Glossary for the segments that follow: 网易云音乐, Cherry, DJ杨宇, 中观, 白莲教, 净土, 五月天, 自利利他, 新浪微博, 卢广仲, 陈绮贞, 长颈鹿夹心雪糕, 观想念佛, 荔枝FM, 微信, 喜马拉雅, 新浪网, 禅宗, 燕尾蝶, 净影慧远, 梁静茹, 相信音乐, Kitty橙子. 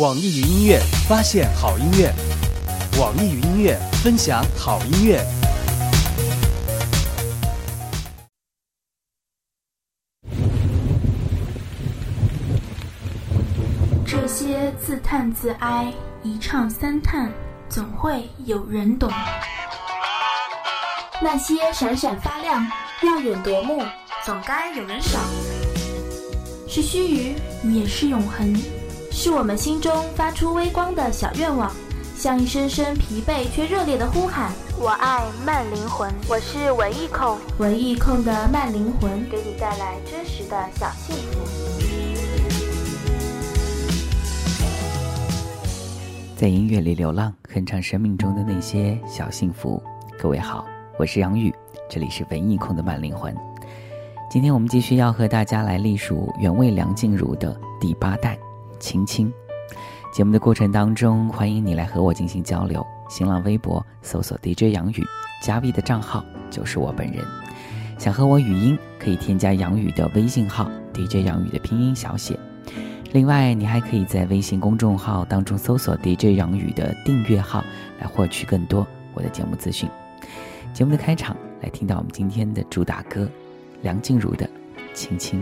网易云音乐发现好音乐，网易云音乐分享好音乐。这些自叹自哀，一唱三叹，总会有人懂。那些闪闪发亮，耀眼夺目，总该有人赏。是须臾，也是永恒，是我们心中发出微光的小愿望，像一声声疲惫却热烈的呼喊。我爱慢灵魂，我是文艺控，文艺控的慢灵魂，给你带来真实的小幸福。在音乐里流浪，哼唱生命中的那些小幸福。各位好，我是杨宇，这里是文艺控的慢灵魂。今天我们继续要和大家来历数原味梁静茹的第八代青青。节目的过程当中，欢迎你来和我进行交流。新浪微博搜索 DJ 杨宇，加 V 的账号就是我本人。想和我语音可以添加杨宇的微信号 DJ 杨宇的拼音小写。另外你还可以在微信公众号当中搜索 DJ 杨宇的订阅号，来获取更多我的节目资讯。节目的开场来听到我们今天的主打歌梁静茹的青青。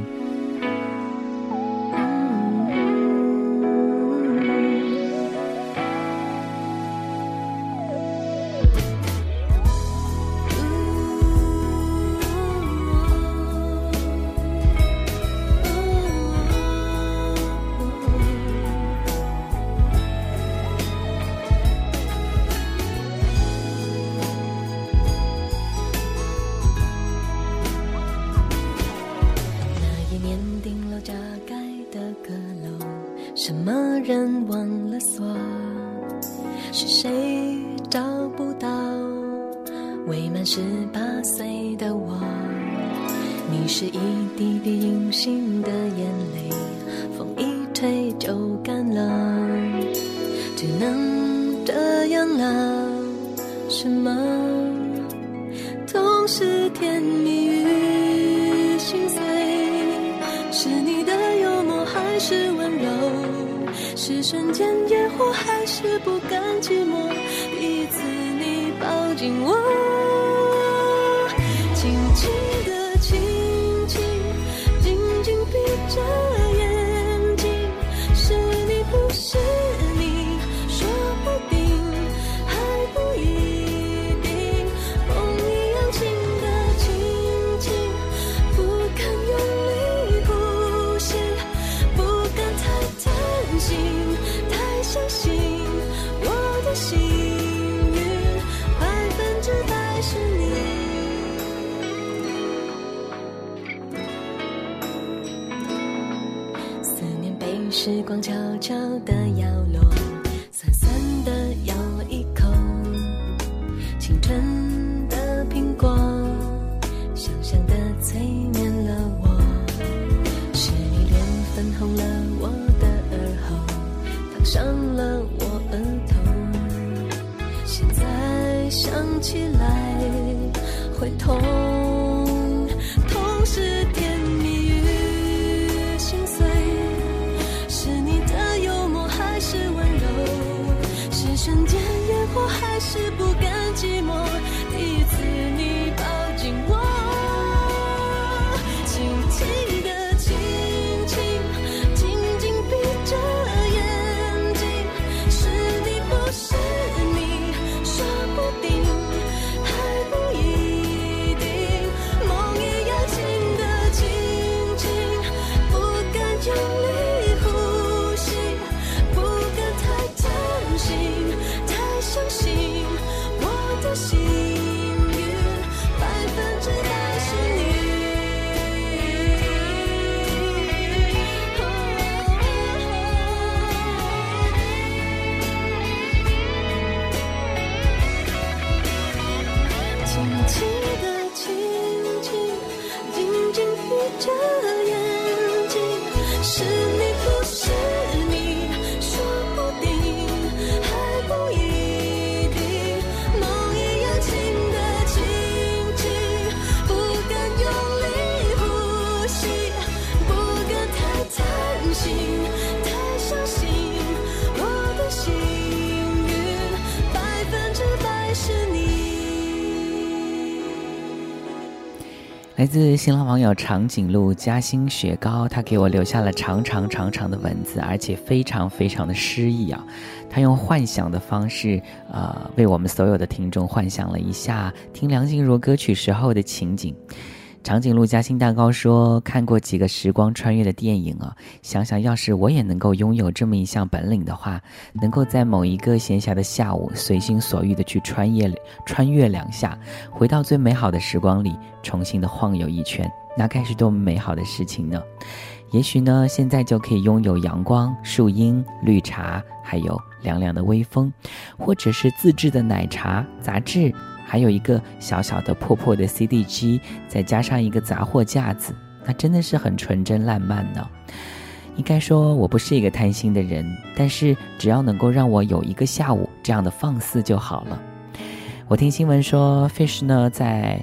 18岁的我，你是一滴滴隐形的眼泪，风一吹就干了，只能这样了。什么总是甜蜜与心碎，是你的幽默还是温柔，是瞬间野火还是不甘寂寞，第一次你抱紧我，轻轻的轻轻，紧紧闭着眼睛，是你不是你，说不定还不一定，梦一样轻的轻轻，不敢用力呼吸，不敢太贪心，太相信我的心运100%是你。时光悄悄地摇落，酸酸地咬了一口，青春的苹果香香地催眠了我，是你脸粉红了我的耳后，烫伤了我额头，现在想起来会痛，痛是甜蜜与心碎，是温柔，是瞬间野火还是不甘寂寞，第一次你抱紧我，轻轻的轻轻，紧紧闭着眼睛，是你不是你，说不定还不一定，梦一样轻的轻轻，不敢用力，相信我的幸运100%是你。轻轻的轻轻，紧紧闭着眼睛，是你不是你，说不定还不一定，太相信来自新浪网友长颈鹿夹心雪糕，他给我留下了长长的文字，而且非常的诗意啊。他用幻想的方式，为我们所有的听众幻想了一下听梁静茹歌曲时候的情景。长颈鹿夹心蛋糕说，看过几个时光穿越的电影啊，想想要是我也能够拥有这么一项本领的话，能够在某一个闲暇的下午随心所欲的去穿越两下，回到最美好的时光里，重新的晃悠一圈，那该是多么美好的事情呢。也许呢，现在就可以拥有阳光、树荫、绿茶，还有凉凉的微风，或者是自制的奶茶、杂志，还有一个小小的破的 CD 机，再加上一个杂货架子，那真的是很纯真烂漫呢。应该说我不是一个贪心的人，但是只要能够让我有一个下午这样的放肆就好了。我听新闻说 Fish 呢在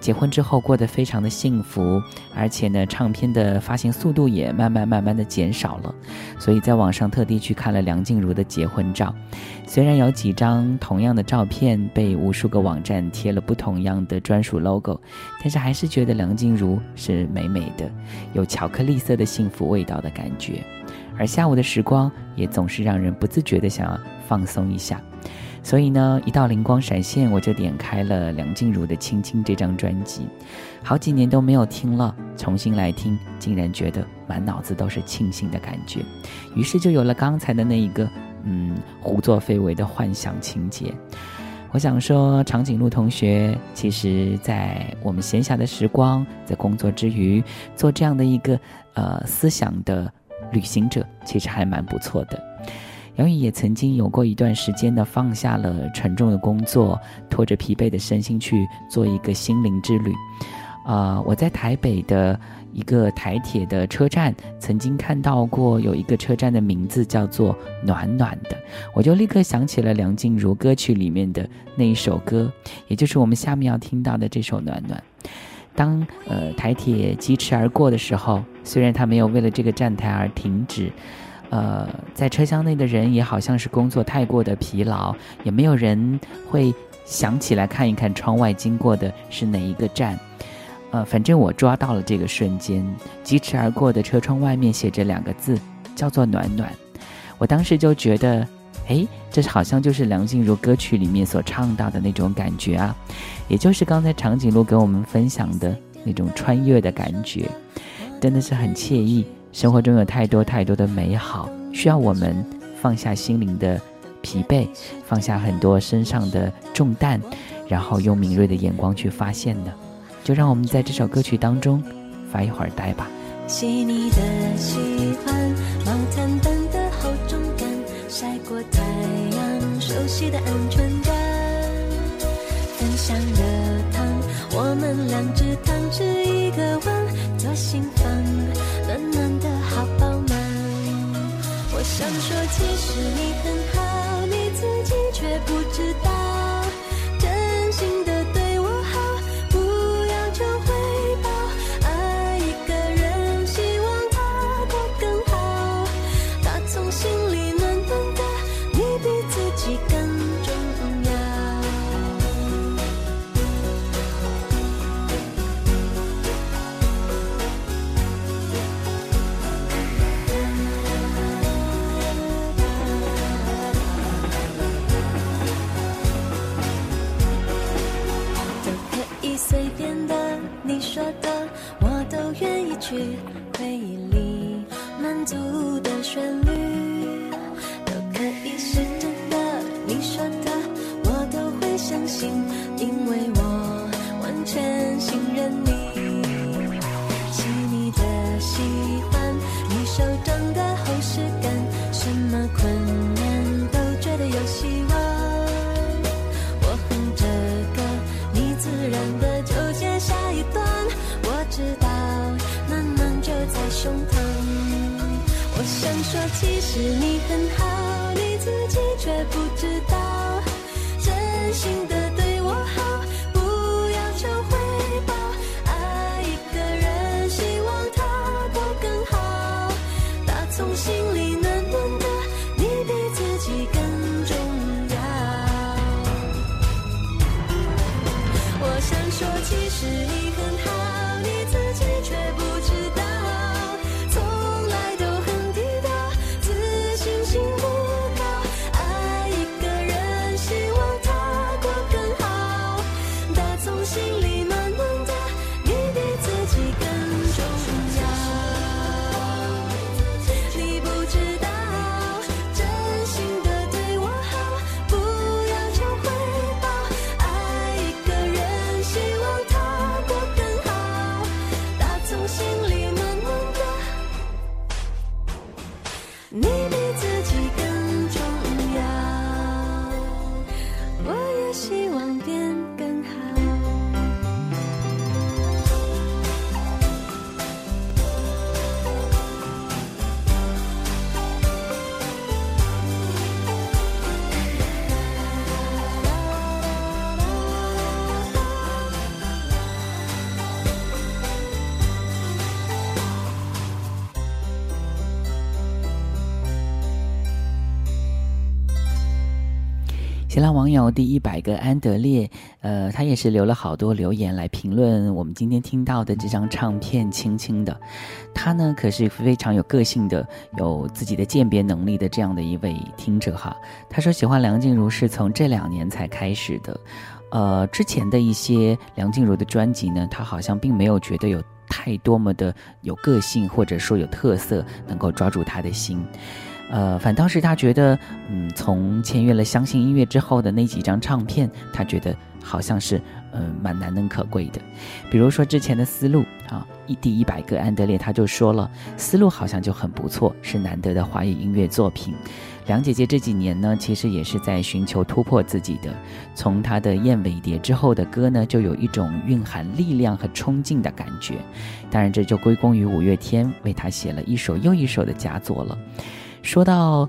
结婚之后过得非常的幸福，而且呢唱片的发行速度也慢慢的减少了，所以在网上特地去看了梁静茹的结婚照。虽然有几张同样的照片被无数个网站贴了不同样的专属 logo， 但是还是觉得梁静茹是美美的，有巧克力色的幸福味道的感觉。而下午的时光也总是让人不自觉的想要放松一下，所以呢，一道灵光闪现，我就点开了梁静茹的《青青》这张专辑，好几年都没有听了，重新来听，竟然觉得满脑子都是庆幸的感觉，于是就有了刚才的那一个胡作非为的幻想情节。我想说，长颈鹿同学，其实在我们闲暇的时光，在工作之余，做这样的一个思想的旅行者，其实还蛮不错的。杨宇也曾经有过一段时间的放下了沉重的工作，拖着疲惫的身心去做一个心灵之旅。我在台北的一个台铁的车站曾经看到过有一个车站的名字叫做暖暖的，我就立刻想起了梁静茹歌曲里面的那一首歌，也就是我们下面要听到的这首暖暖。当台铁疾驰而过的时候，虽然它没有为了这个站台而停止，在车厢内的人也好像是工作太过的疲劳，也没有人会想起来看一看窗外经过的是哪一个站。反正我抓到了这个瞬间，疾驰而过的车窗外面写着两个字，叫做暖暖。我当时就觉得，这好像就是梁静茹歌曲里面所唱到的那种感觉啊，也就是刚才长颈鹿给我们分享的那种穿越的感觉，真的是很惬意。生活中有太多的美好，需要我们放下心灵的疲惫，放下很多身上的重担，然后用敏锐的眼光去发现的。就让我们在这首歌曲当中发一会儿呆吧。细腻的喜欢，毛毯般的厚重感，晒过太阳，熟悉的安全感，分享的糖，我们两只糖吃一个碗，多心房暖暖的好饱满。我想说，其实你很好，你自己却不知道，真心的对我好，不要求回报。爱一个人，希望他过更好，他从心里暖暖的，你比自己更重要。随便的，你说的，我都愿意去回忆里满足的旋律，都可以是真的，你说的，我都会相信，因为我完全信任你。细腻的喜欢，你手掌的厚实感，什么困难都觉得有希望。我哼着歌，你自然的。下一段，我知道慢慢就在胸膛。我想说，其实你很好，你自己却不知道，真心的对我好，不要求回报。爱一个人，希望他过更好，打从心里暖暖的，你比自己更重要。我想说，其实你很好。你比自己更重要，我也希望变更好。新浪网友第100个安德烈，他也是留了好多留言来评论我们今天听到的这张唱片《轻轻的》。他呢可是非常有个性的，有自己的鉴别能力的这样的一位听者哈。他说喜欢梁静茹是从这2年才开始的，之前的一些梁静茹的专辑呢，他好像并没有觉得有太多么的有个性，或者说有特色能够抓住他的心。反倒是他觉得，从签约了相信音乐之后的那几张唱片，他觉得好像是，蛮难能可贵的。比如说之前的思路啊，第100个安德烈他就说了，思路好像就很不错，是难得的华语音乐作品。梁姐姐这几年呢，其实也是在寻求突破自己的。从她的《燕尾蝶》之后的歌呢，就有一种蕴含力量和冲劲的感觉。当然，这就归功于五月天为她写了一首又一首的佳作了。说到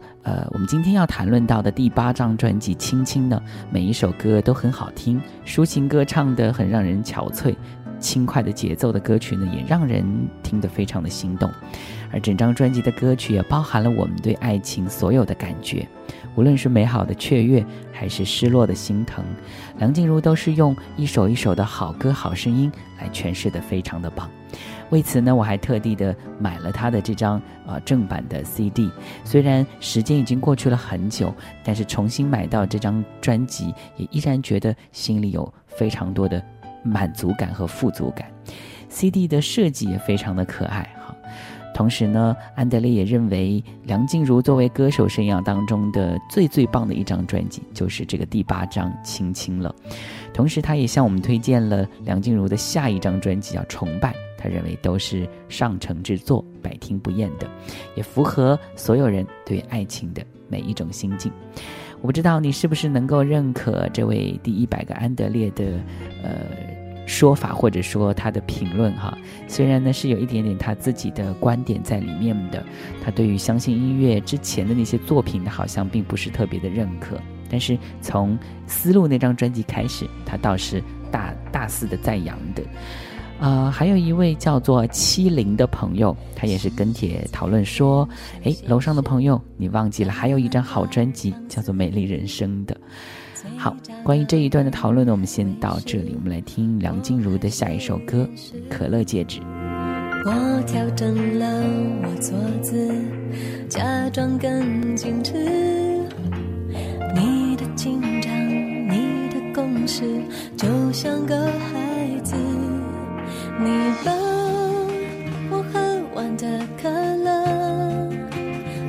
我们今天要谈论到的第8张专辑《轻轻》呢，每一首歌都很好听，抒情歌唱得很让人憔悴，轻快的节奏的歌曲呢也让人听得非常的心动。而整张专辑的歌曲也包含了我们对爱情所有的感觉，无论是美好的雀跃还是失落的心疼，梁静茹都是用一首一首的好歌好声音来诠释得非常的棒。为此呢，我还特地的买了他的这张正版的 CD， 虽然时间已经过去了很久，但是重新买到这张专辑也依然觉得心里有非常多的满足感和富足感。 CD 的设计也非常的可爱哈。同时呢，安德烈也认为梁静茹作为歌手生涯当中的最棒的一张专辑就是这个第8张《轻轻》了。同时他也向我们推荐了梁静茹的下一张专辑叫《崇拜》，他认为都是上乘之作，百听不厌的，也符合所有人对爱情的每一种心境。我不知道你是不是能够认可这位第100个安德烈的说法，或者说他的评论哈。虽然呢是有一点点他自己的观点在里面的，他对于相信音乐之前的那些作品好像并不是特别的认可，但是从思路那张专辑开始，他倒是大肆的赞扬的。还有一位叫做70的朋友，他也是跟帖讨论说，楼上的朋友，你忘记了还有一张好专辑叫做《美丽人生》的。好，关于这一段的讨论呢，我们先到这里，我们来听梁静茹的下一首歌《可乐戒指》。我调整了我坐姿，假装更矜持，你的紧张，你的攻势，就像个孩子。你把我喝完的可乐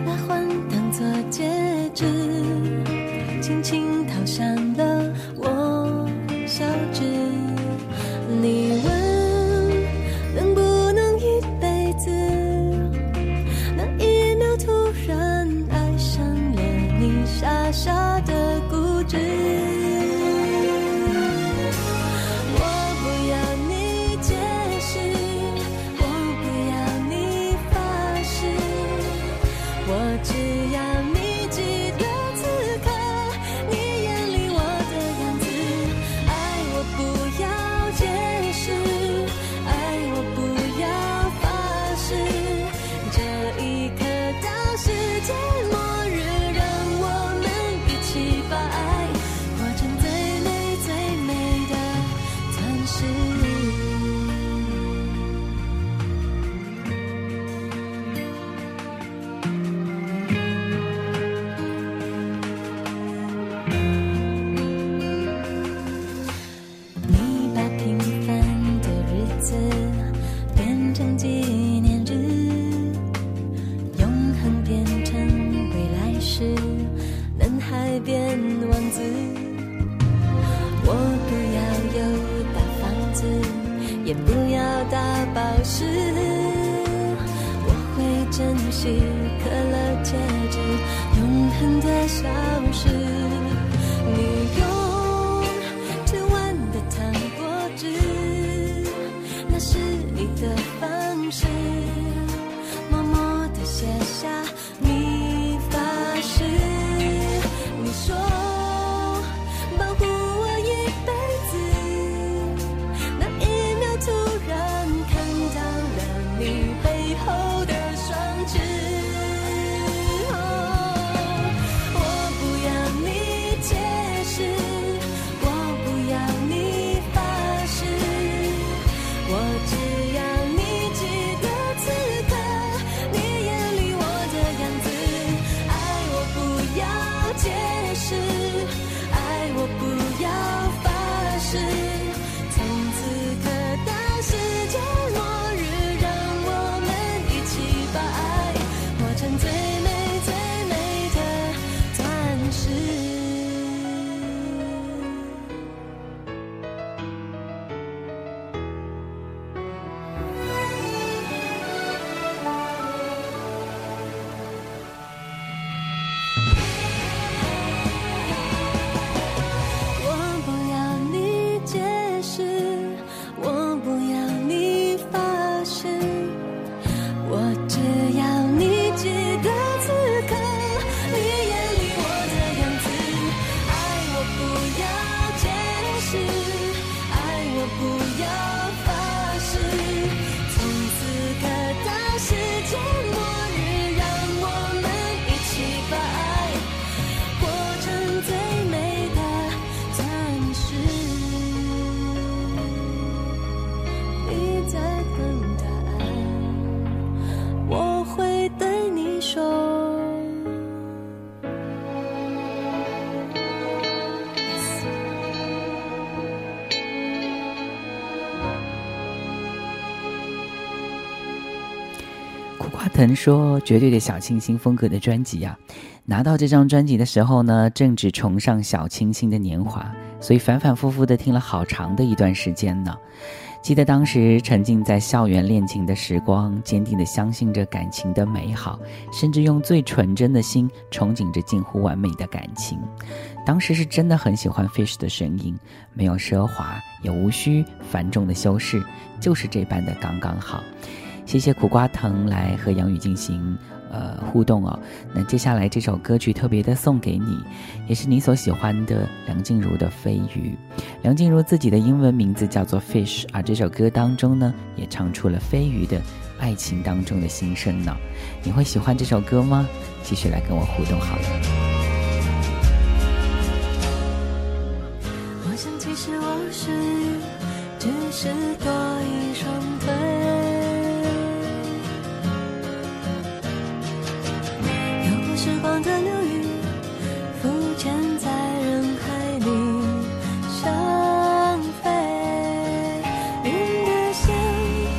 拉环当作戒指，轻轻套上了我小指。你问能不能一辈子，那一秒突然爱上了你，傻傻的固执。也不要大宝石，我会珍惜。西可乐戒指永恒的消失，你用吃完的糖果汁，那是你的方式，默默地写下你发誓，你说保护我一辈子，那一秒突然看到了你背后的双翅，我不要你解释，我不要你发誓，我只要你记得此刻你眼里我的样子，爱我不要解释，爱我不要发誓，从此刻到世界末日，让我们一起把爱活成最美最美的钻石。我不要你解释，我不要你发誓，我只要你记得此刻你眼里我的样子，爱我不要解释，爱我不要发誓，从此刻到世界末日，让我们一起把爱活成最美的钻石。你在等答案，我会对你说。苦瓜藤说，绝对的小清新风格的专辑啊，拿到这张专辑的时候呢，正值崇尚小清新的年华，所以反反复复的听了好长的一段时间呢。记得当时沉浸在校园恋情的时光，坚定地相信着感情的美好，甚至用最纯真的心憧憬着近乎完美的感情。当时是真的很喜欢 Fish 的声音，没有奢华，也无需繁重的修饰，就是这般的刚刚好。谢谢苦瓜藤来和杨宇进行互动哦。那接下来这首歌曲特别的送给你，也是你所喜欢的梁静茹的《飞鱼》。梁静茹自己的英文名字叫做 Fish， 而这首歌当中呢，也唱出了飞鱼的爱情当中的心声呢。你会喜欢这首歌吗？继续来跟我互动好了。我想其实我是只是多一双腿，有过时光的流云浮潜在人海里相飞，云的线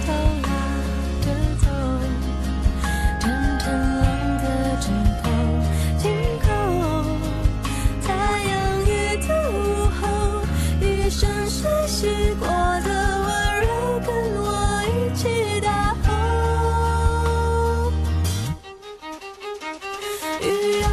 都拉着走，阵阵浪的直头晴空，太阳雨的午后，雨声是时光的温柔，跟我一起大吼，雨啊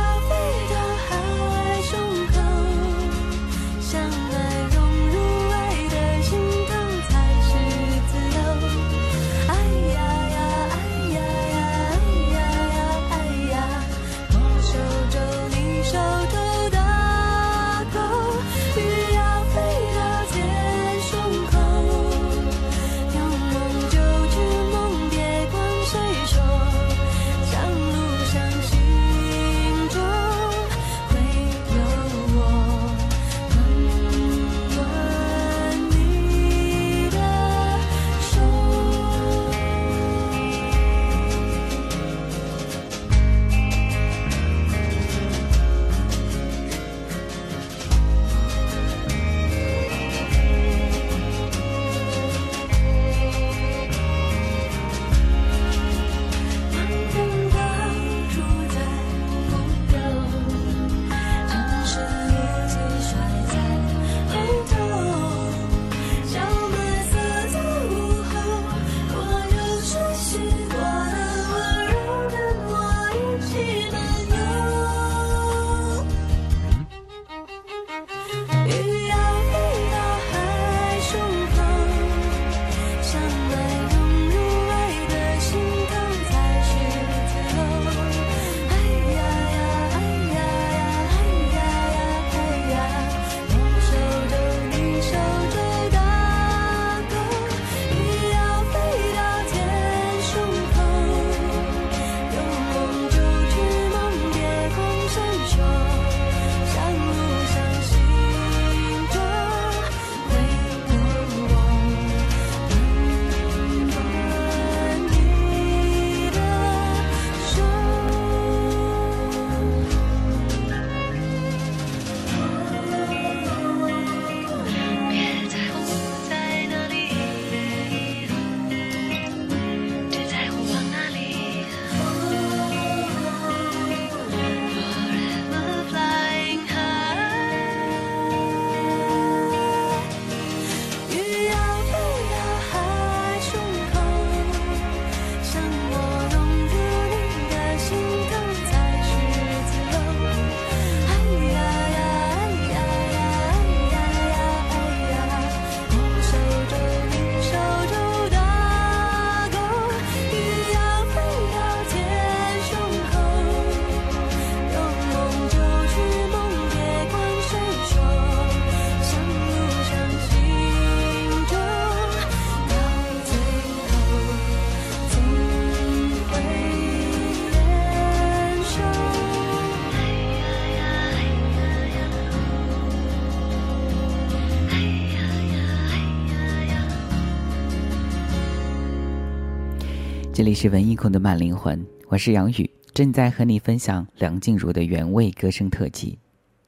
这里是文艺控的慢灵魂，我是杨宇，正在和你分享梁静茹的原味歌声特辑。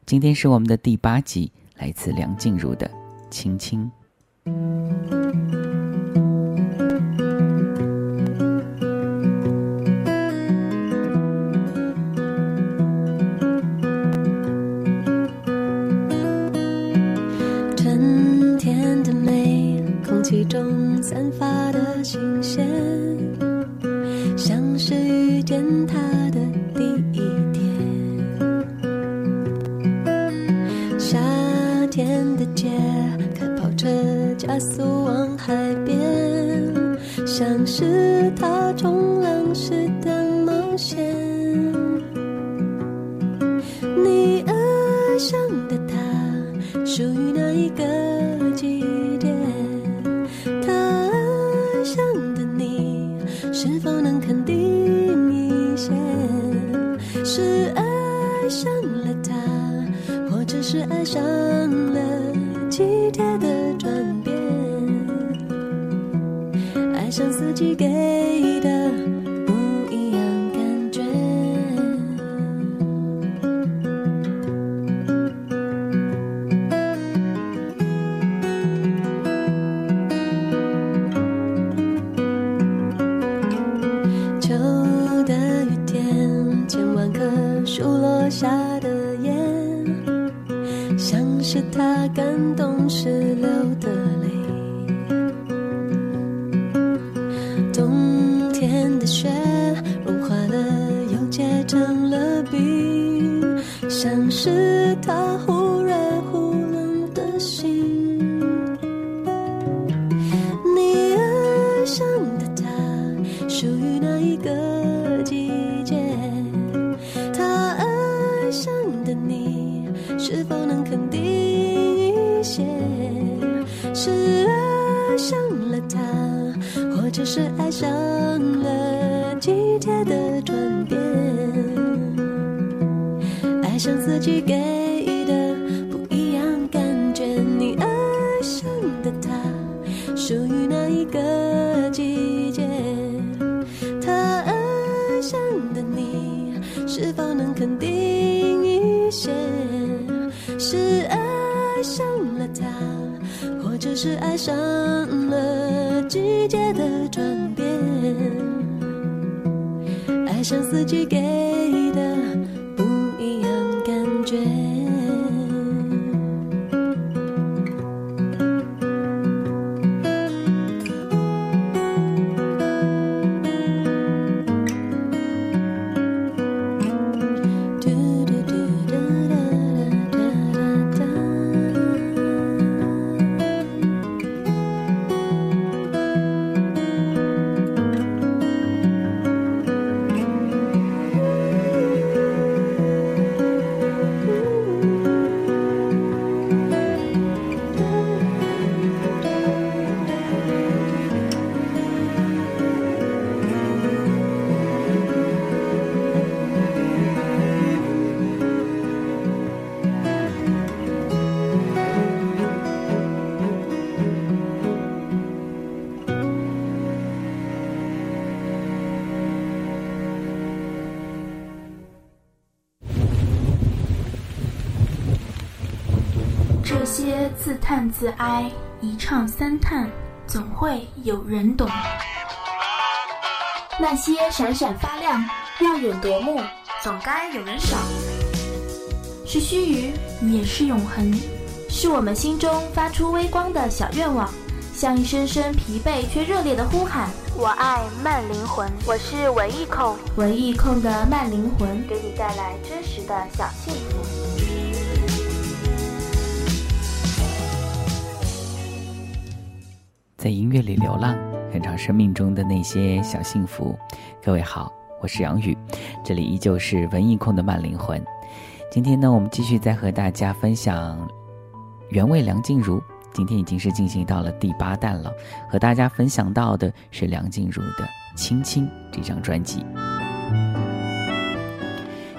今天是我们的第8集，来自梁静茹的《轻轻》。春天的美，空气中散发的新鲜，像是遇见他的第一天。夏天的街，开跑车加速往海边，像是他冲浪时的冒险。你爱上的他，属于哪一个季节？他爱上的你，是否能肯定一些？是爱上了他，或者是爱上了季节的转变，爱上四季给的不一样感觉。秋的雨天，千万棵树落下的叶，像是他感动时流的泪。冬天的雪，融化了又结成了冰，像是他忽热忽冷的心。你爱上的他，属于哪一个季节？他爱上的你，是否能肯定一些？是爱上了他，或者是爱上了季节的转变，爱上自己给的不一样感觉。你爱上的他，属于哪一个季节？他爱上的你，是否能肯定一些？是爱上了他，或者是爱上了季节的转变，爱上四季给的不一样感觉。这些自叹自哀，一唱三叹，总会有人懂。那些闪闪发亮，耀眼夺目，总该有人赏。是须臾，也是永恒，是我们心中发出微光的小愿望，像一声声疲惫却热烈的呼喊。我爱慢灵魂，我是文艺控，文艺控的慢灵魂，给你带来真实的小幸福。在音乐里流浪，品尝生命中的那些小幸福。各位好，我是杨宇，这里依旧是文艺控的慢灵魂。今天呢，我们继续再和大家分享原味梁静茹，今天已经是进行到了第8弹了，和大家分享到的是梁静茹的《轻轻》这张专辑。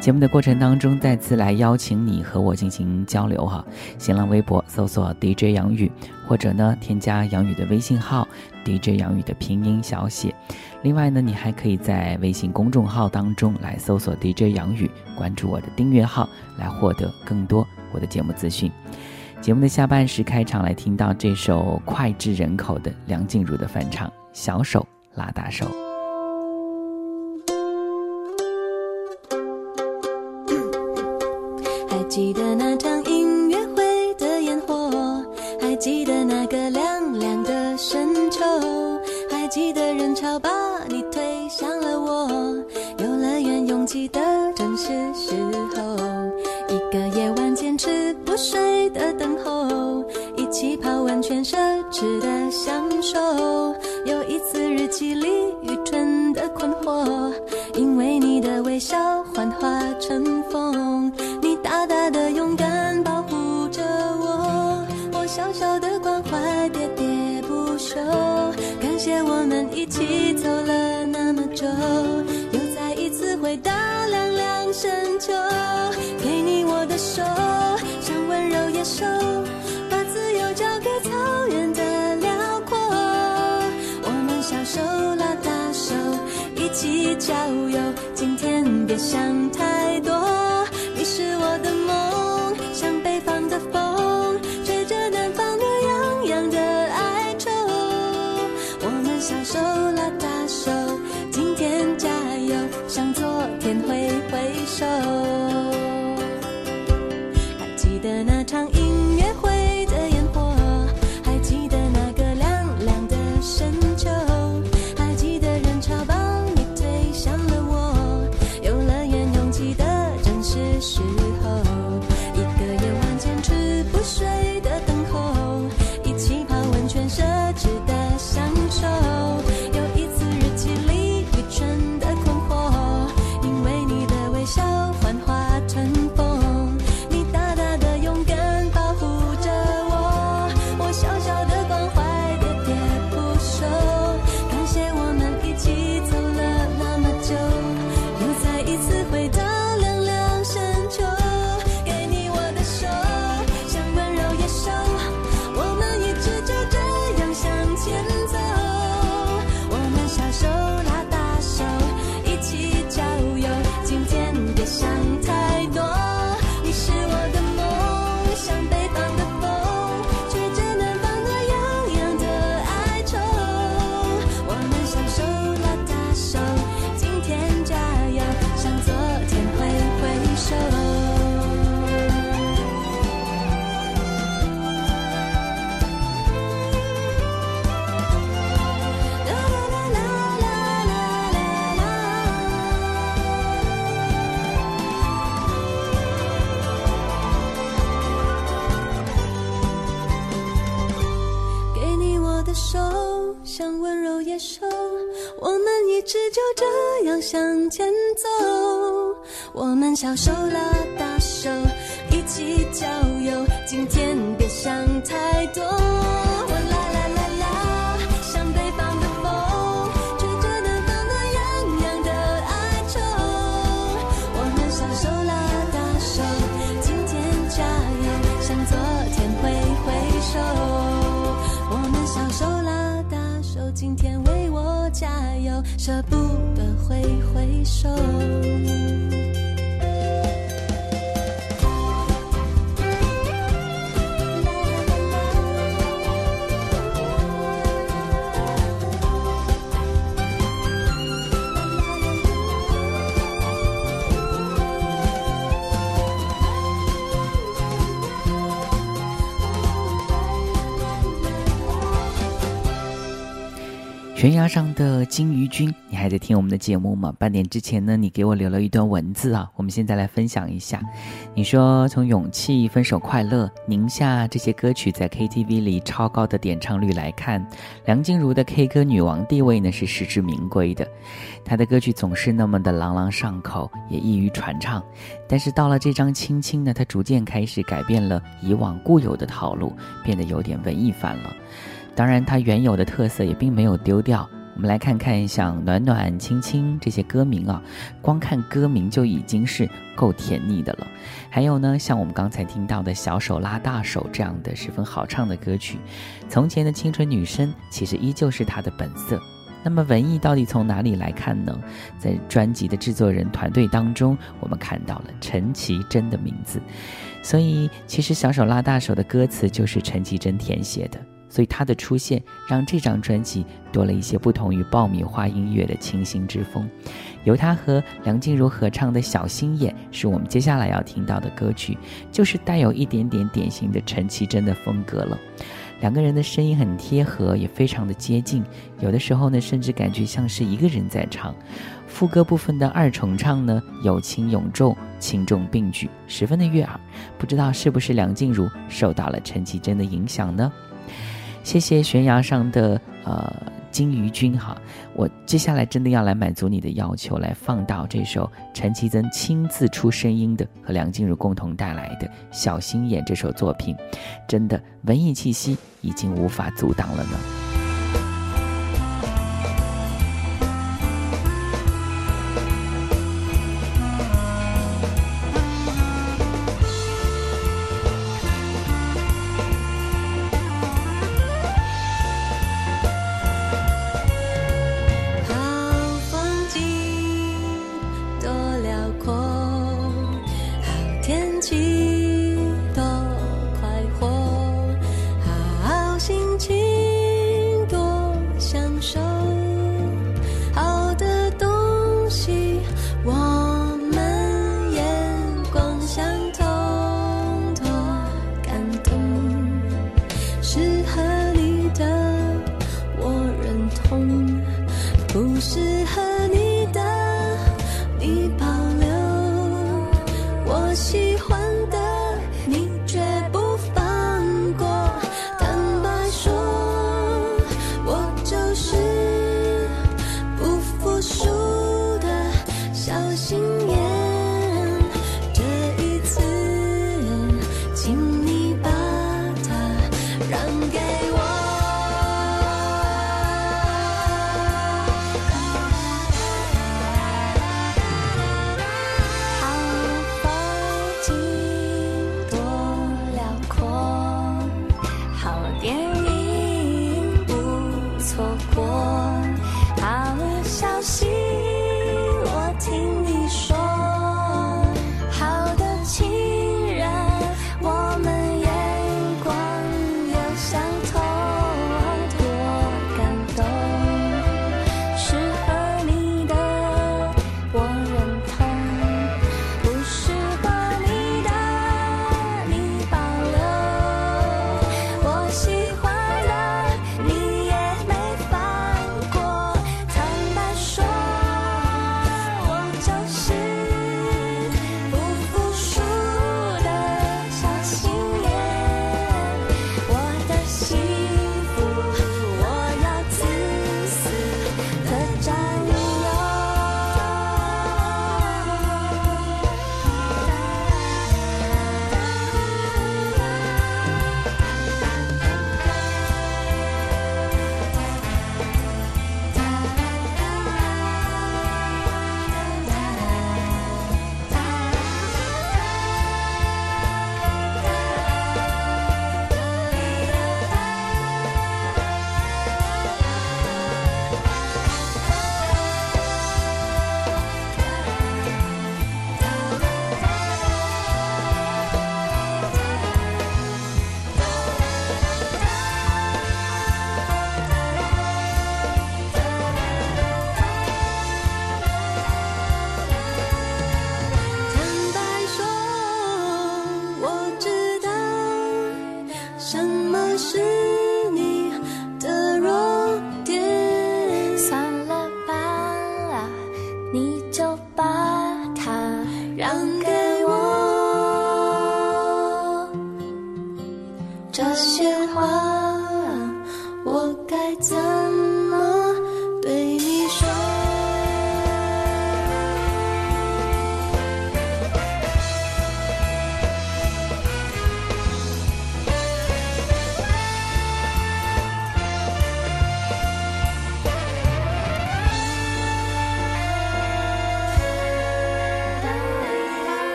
节目的过程当中，再次来邀请你和我进行交流哈。新浪微博搜索 DJ 杨宇，或者呢添加杨宇的微信号 DJ 杨宇的拼音小写。另外呢，你还可以在微信公众号当中来搜索 DJ 杨宇，关注我的订阅号，来获得更多我的节目资讯。节目的下半时开场来听到这首脍炙人口的梁静茹的翻唱《小手拉大手》。还记得那场音乐会的烟火，还记得那个凉凉的深秋，还记得人潮把你推向了我，游乐园拥挤的正是时候，一个夜晚坚持不睡的等候，一起泡温泉奢侈的享受，有一次日记里愚蠢的困惑，因为你的微笑幻化成风，你大大的勇敢保护着我，我小小的关怀喋喋不休，感谢我们一起走了那么久，又再一次回到凉凉深秋，给你我的手，像温柔野兽，把自由交给草原的辽阔，我们小手拉大手，一起郊游，今天别想太多，你是我的梦，像北方的风，吹着南方暖洋洋的哀愁，我们小手拉大手，今天加油，向昨天挥挥手。还记得那场音乐会的烟火，还记得那个凉凉的深秋，还记得人潮把你推向了我，游乐园拥挤的正是时候，一个夜晚坚持不睡的等候，一起泡温泉奢侈的享受，像温柔野兽，我们一直就这样向前走，我们小手拉大手，一起郊游，今天别想太多，我来今天为我加油，舍不得挥挥手。悬崖上的金鱼君，你还在听我们的节目吗？半点之前呢，你给我留了一段文字啊，我们现在来分享一下。你说从勇气、分手快乐、宁夏这些歌曲在 KTV 里超高的点唱率来看，梁静茹的 K 歌女王地位呢是实至名归的。她的歌曲总是那么的朗朗上口，也易于传唱。但是到了这张青青呢，她逐渐开始改变了以往固有的套路，变得有点文艺范了。当然它原有的特色也并没有丢掉，我们来看看像暖暖、青青这些歌名啊，光看歌名就已经是够甜腻的了。还有呢，像我们刚才听到的小手拉大手这样的十分好唱的歌曲，从前的清纯女生其实依旧是她的本色。那么文艺到底从哪里来看呢？在专辑的制作人团队当中，我们看到了陈绮贞的名字，所以其实小手拉大手的歌词就是陈绮贞填写的，所以她的出现让这张专辑多了一些不同于爆米花音乐的清新之风。由她和梁静茹合唱的《小心眼》是我们接下来要听到的歌曲，就是带有一点点典型的陈绮贞的风格了。两个人的声音很贴合，也非常的接近，有的时候呢甚至感觉像是一个人在唱。副歌部分的二重唱呢有轻有重，轻重并举，十分的悦耳。不知道是不是梁静茹受到了陈绮贞的影响呢？谢谢悬崖上的金鱼君哈，我接下来真的要来满足你的要求，来放到这首陈绮贞亲自出声音的和梁静茹共同带来的《小心眼》这首作品，真的文艺气息已经无法阻挡了呢。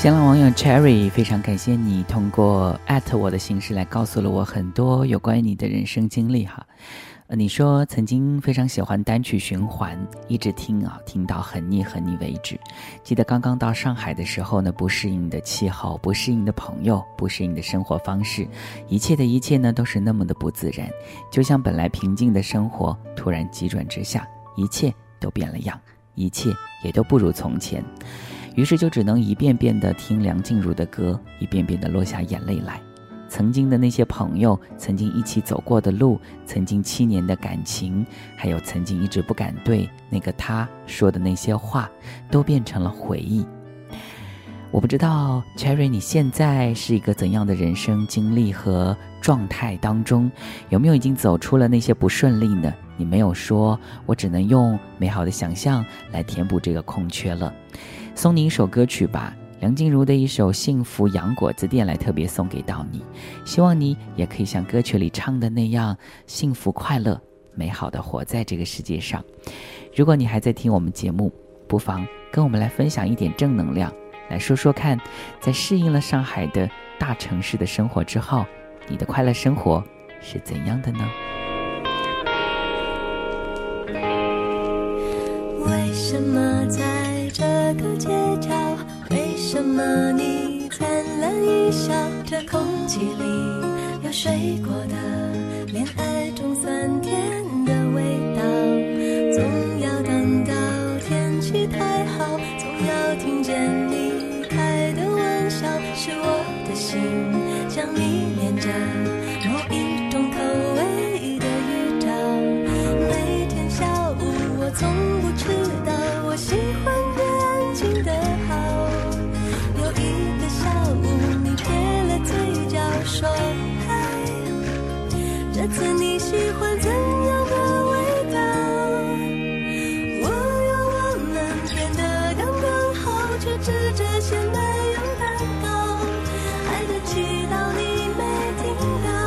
新浪网友 Cherry， 非常感谢你通过我的形式来告诉了我很多有关于你的人生经历哈。你说曾经非常喜欢单曲循环，一直听啊，听到很腻很腻为止。记得刚刚到上海的时候呢，不适应的气候，不适应的朋友，不适应的生活方式，一切呢都是那么的不自然，就像本来平静的生活突然急转直下，一切都变了样，一切也都不如从前。于是就只能一遍遍地听梁静茹的歌，一遍遍地落下眼泪来。曾经的那些朋友，曾经一起走过的路，曾经7年的感情，还有曾经一直不敢对那个他说的那些话，都变成了回忆。我不知道 Cherry 你现在是一个怎样的人生经历和状态当中，有没有已经走出了那些不顺利呢？你没有说，我只能用美好的想象来填补这个空缺了。送你一首歌曲吧，梁静茹的一首《幸福洋果子店》来特别送给到你，希望你也可以像歌曲里唱的那样幸福快乐，美好的活在这个世界上。如果你还在听我们节目，不妨跟我们来分享一点正能量，来说说看，在适应了上海的大城市的生活之后，你的快乐生活是怎样的呢？为什么在这个街角，为什么你灿烂一笑？这空气里有水果的恋爱中酸甜的味道，总要等到天气太好，总要听见你开的玩笑，是我的心像迷恋着某一种口味的预兆。每天下午我总知道我喜欢安静的好，有一个下午你撇了嘴角说，嗨，这次你喜欢怎样的味道？我要我们变得刚刚好，却吃着鲜奶油蛋糕，爱的祈祷你没听到。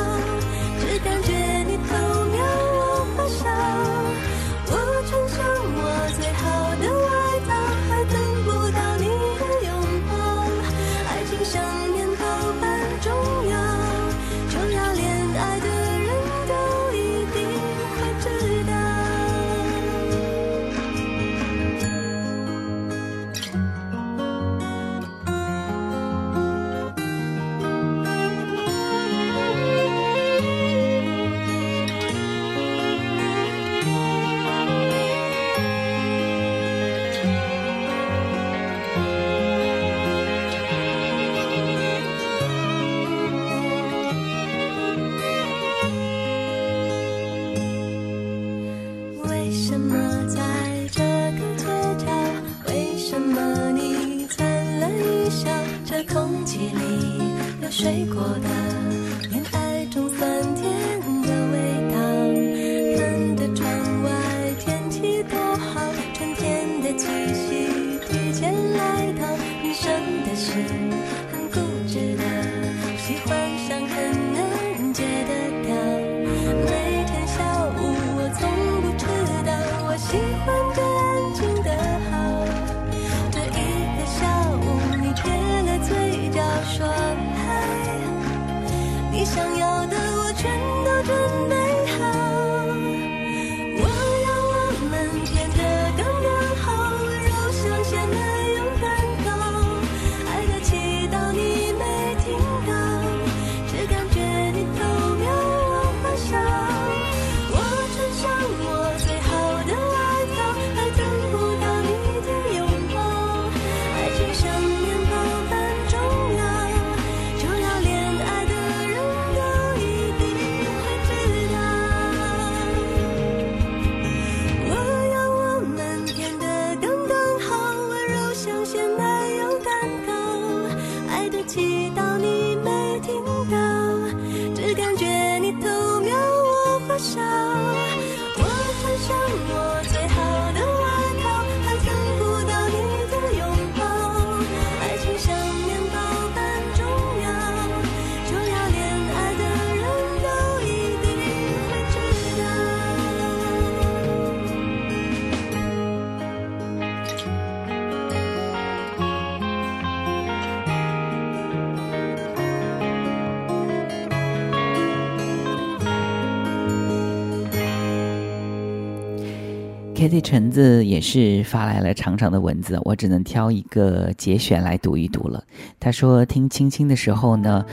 Kitty 橙子也是发来了长长的文字，我只能挑一个节选来读一读了。他说听青青的时候呢，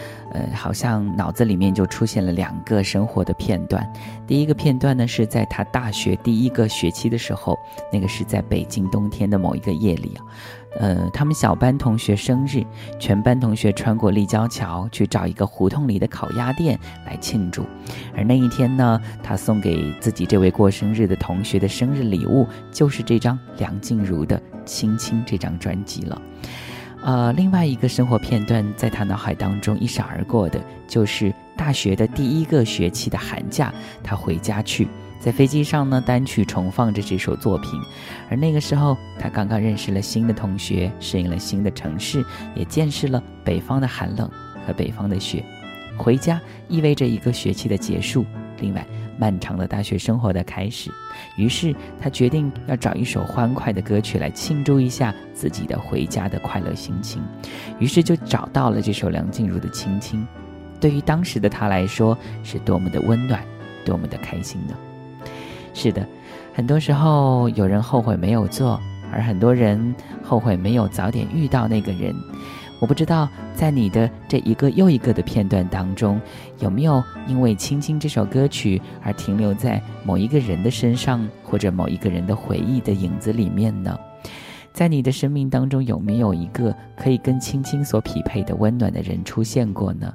好像脑子里面就出现了两个生活的片段。第一个片段呢，是在他大学第一个学期的时候，那个是在北京冬天的某一个夜里啊，他们小班同学生日，全班同学穿过立交桥去找一个胡同里的烤鸭店来庆祝。而那一天呢，他送给自己这位过生日的同学的生日礼物就是这张梁静茹的《青青》这张专辑了。另外一个生活片段在他脑海当中一闪而过的，就是大学的第一个学期的寒假，他回家去，在飞机上呢，单曲重放着这首作品。而那个时候他刚刚认识了新的同学，适应了新的城市，也见识了北方的寒冷和北方的雪。回家意味着一个学期的结束，另外漫长的大学生活的开始。于是他决定要找一首欢快的歌曲来庆祝一下自己的回家的快乐心情，于是就找到了这首梁静茹的《青青》。对于当时的他来说，是多么的温暖，多么的开心呢。是的，很多时候有人后悔没有做，而很多人后悔没有早点遇到那个人。我不知道在你的这一个又一个的片段当中，有没有因为《青青》这首歌曲而停留在某一个人的身上，或者某一个人的回忆的影子里面呢？在你的生命当中，有没有一个可以跟青青所匹配的温暖的人出现过呢？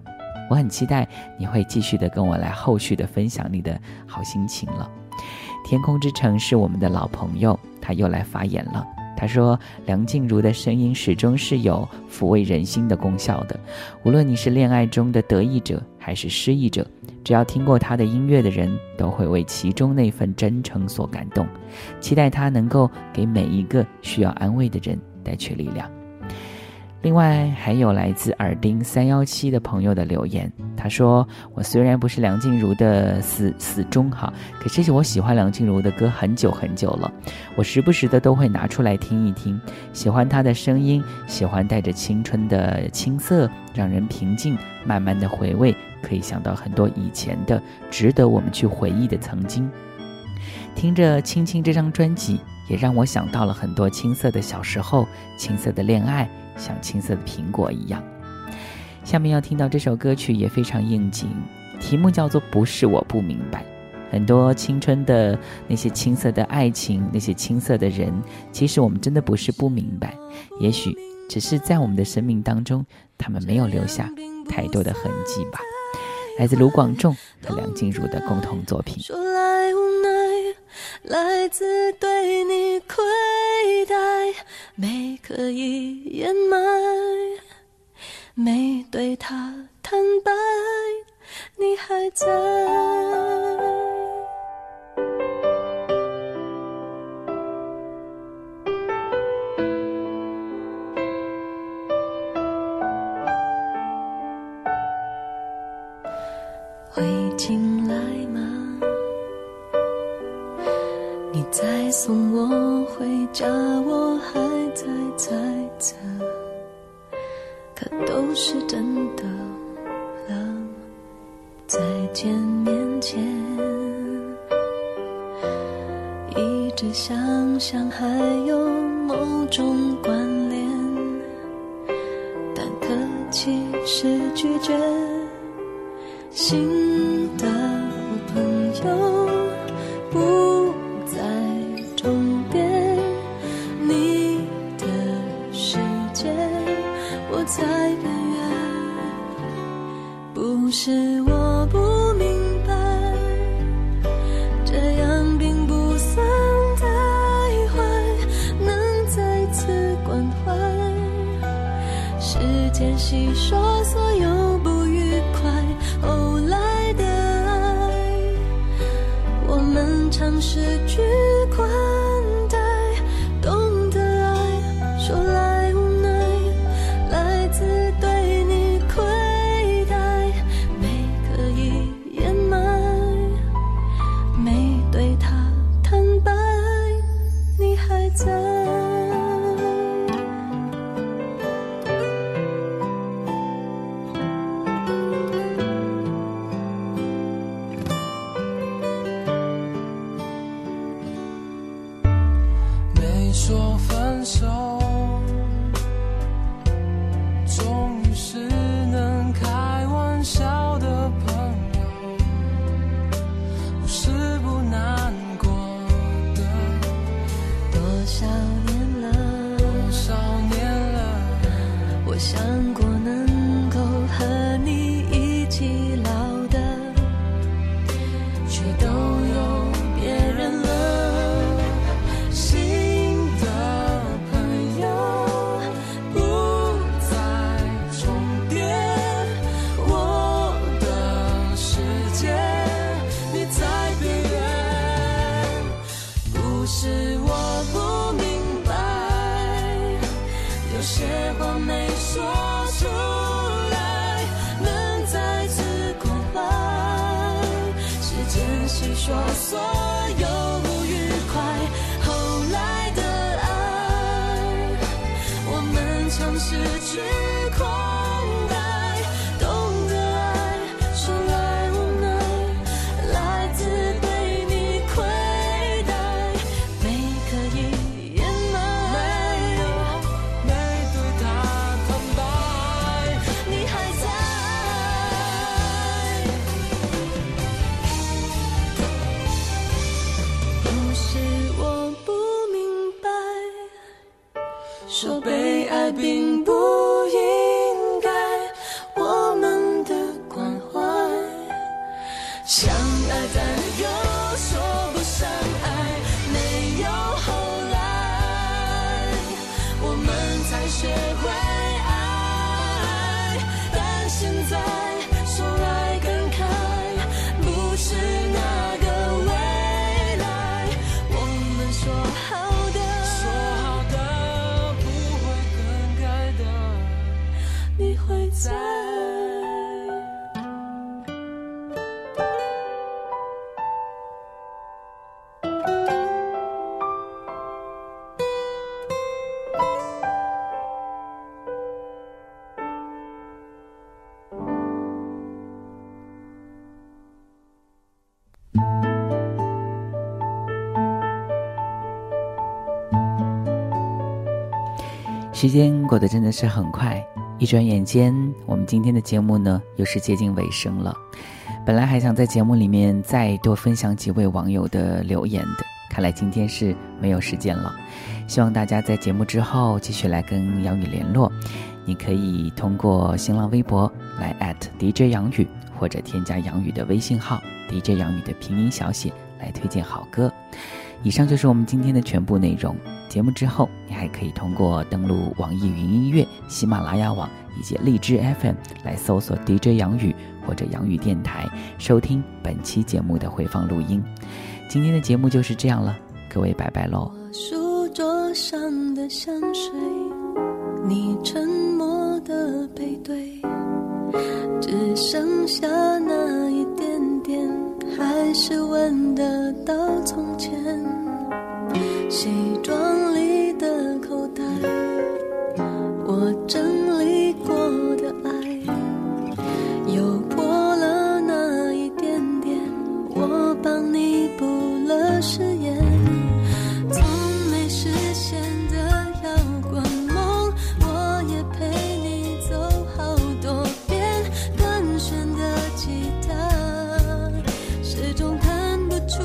我很期待你会继续的跟我来后续的分享你的好心情了。天空之城是我们的老朋友，他又来发言了。他说梁静茹的声音始终是有抚慰人心的功效的，无论你是恋爱中的得益者还是失意者，只要听过她的音乐的人都会为其中那份真诚所感动，期待她能够给每一个需要安慰的人带去力量。另外还有来自耳钉317的朋友的留言，他说我虽然不是梁静茹的死忠哈，可是我喜欢梁静茹的歌很久很久了，我时不时的都会拿出来听一听，喜欢她的声音，喜欢带着青春的青涩，让人平静，慢慢的回味，可以想到很多以前的值得我们去回忆的曾经。听着《青青》这张专辑，也让我想到了很多青涩的小时候，青涩的恋爱，像青涩的苹果一样。下面要听到这首歌曲也非常应景，题目叫做《不是我不明白》。很多青春的那些青涩的爱情，那些青涩的人，其实我们真的不是不明白，也许只是在我们的生命当中，他们没有留下太多的痕迹吧。来自卢广仲和梁静茹的共同作品。来自对你亏待，没刻意掩埋，没对他坦白，你还在。会进来吗？你再送我回家，我还在猜测，可都是真的了。再见面前，一直想象还有某种关联，但可其实拒绝新的朋友。不。才甘愿，不是我不明白，这样并不算太坏，能再次关怀。时间细说所有不愉快，后来的爱，我们尝试去宽待，懂得爱，说来。些话没说出来，能再次空白。时间洗刷所有不愉快，后来的爱，我们尝试去空白。 说被爱并不应该，我们的关怀，相爱但又说不上爱，没有后来，我们才学会爱，但现在说来感慨，不是那个未来，我们说好。 在。时间过得真的是很快。 一转眼间，我们今天的节目呢，又是接近尾声了。本来还想在节目里面再多分享几位网友的留言的，看来今天是没有时间了。希望大家在节目之后继续来跟杨宇联络，你可以通过新浪微博来 @DJ 杨宇，或者添加杨宇的微信号 DJ 杨宇的拼音小写来推荐好歌。以上就是我们今天的全部内容。 节目之后，你还可以通过登录网易云音乐、喜马拉雅网以及荔枝 FM 来搜索 DJ 杨宇或者杨宇电台，收听本期节目的回放录音。今天的节目就是这样了，各位拜拜喽！书桌上的香水，你沉默的背对，只剩下那一点点，还是闻得到从前。 西装里的口袋，我整理过的爱，又破了那一点点，我帮你补了誓言，从没实现的摇滚梦，我也陪你走好多遍，更炫的吉他，始终弹不出。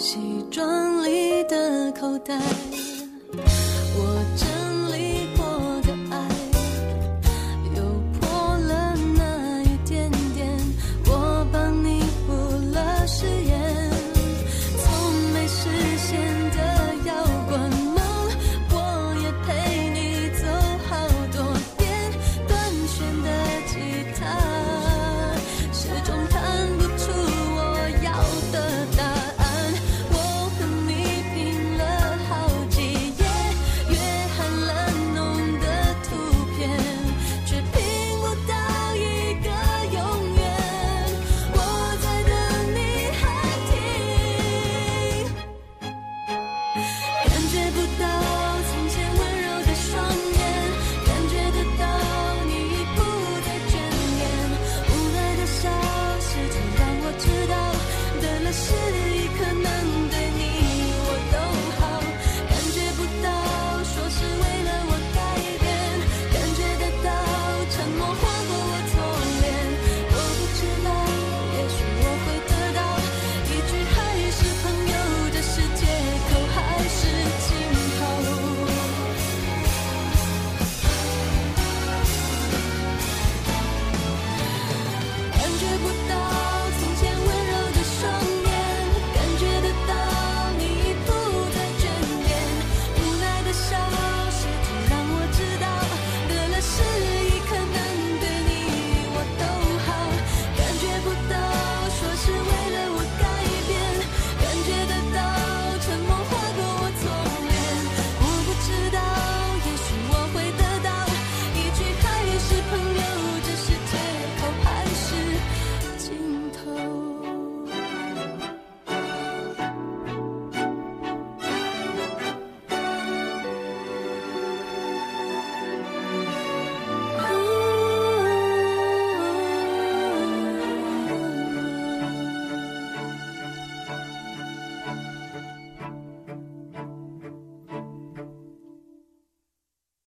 西装里的口袋。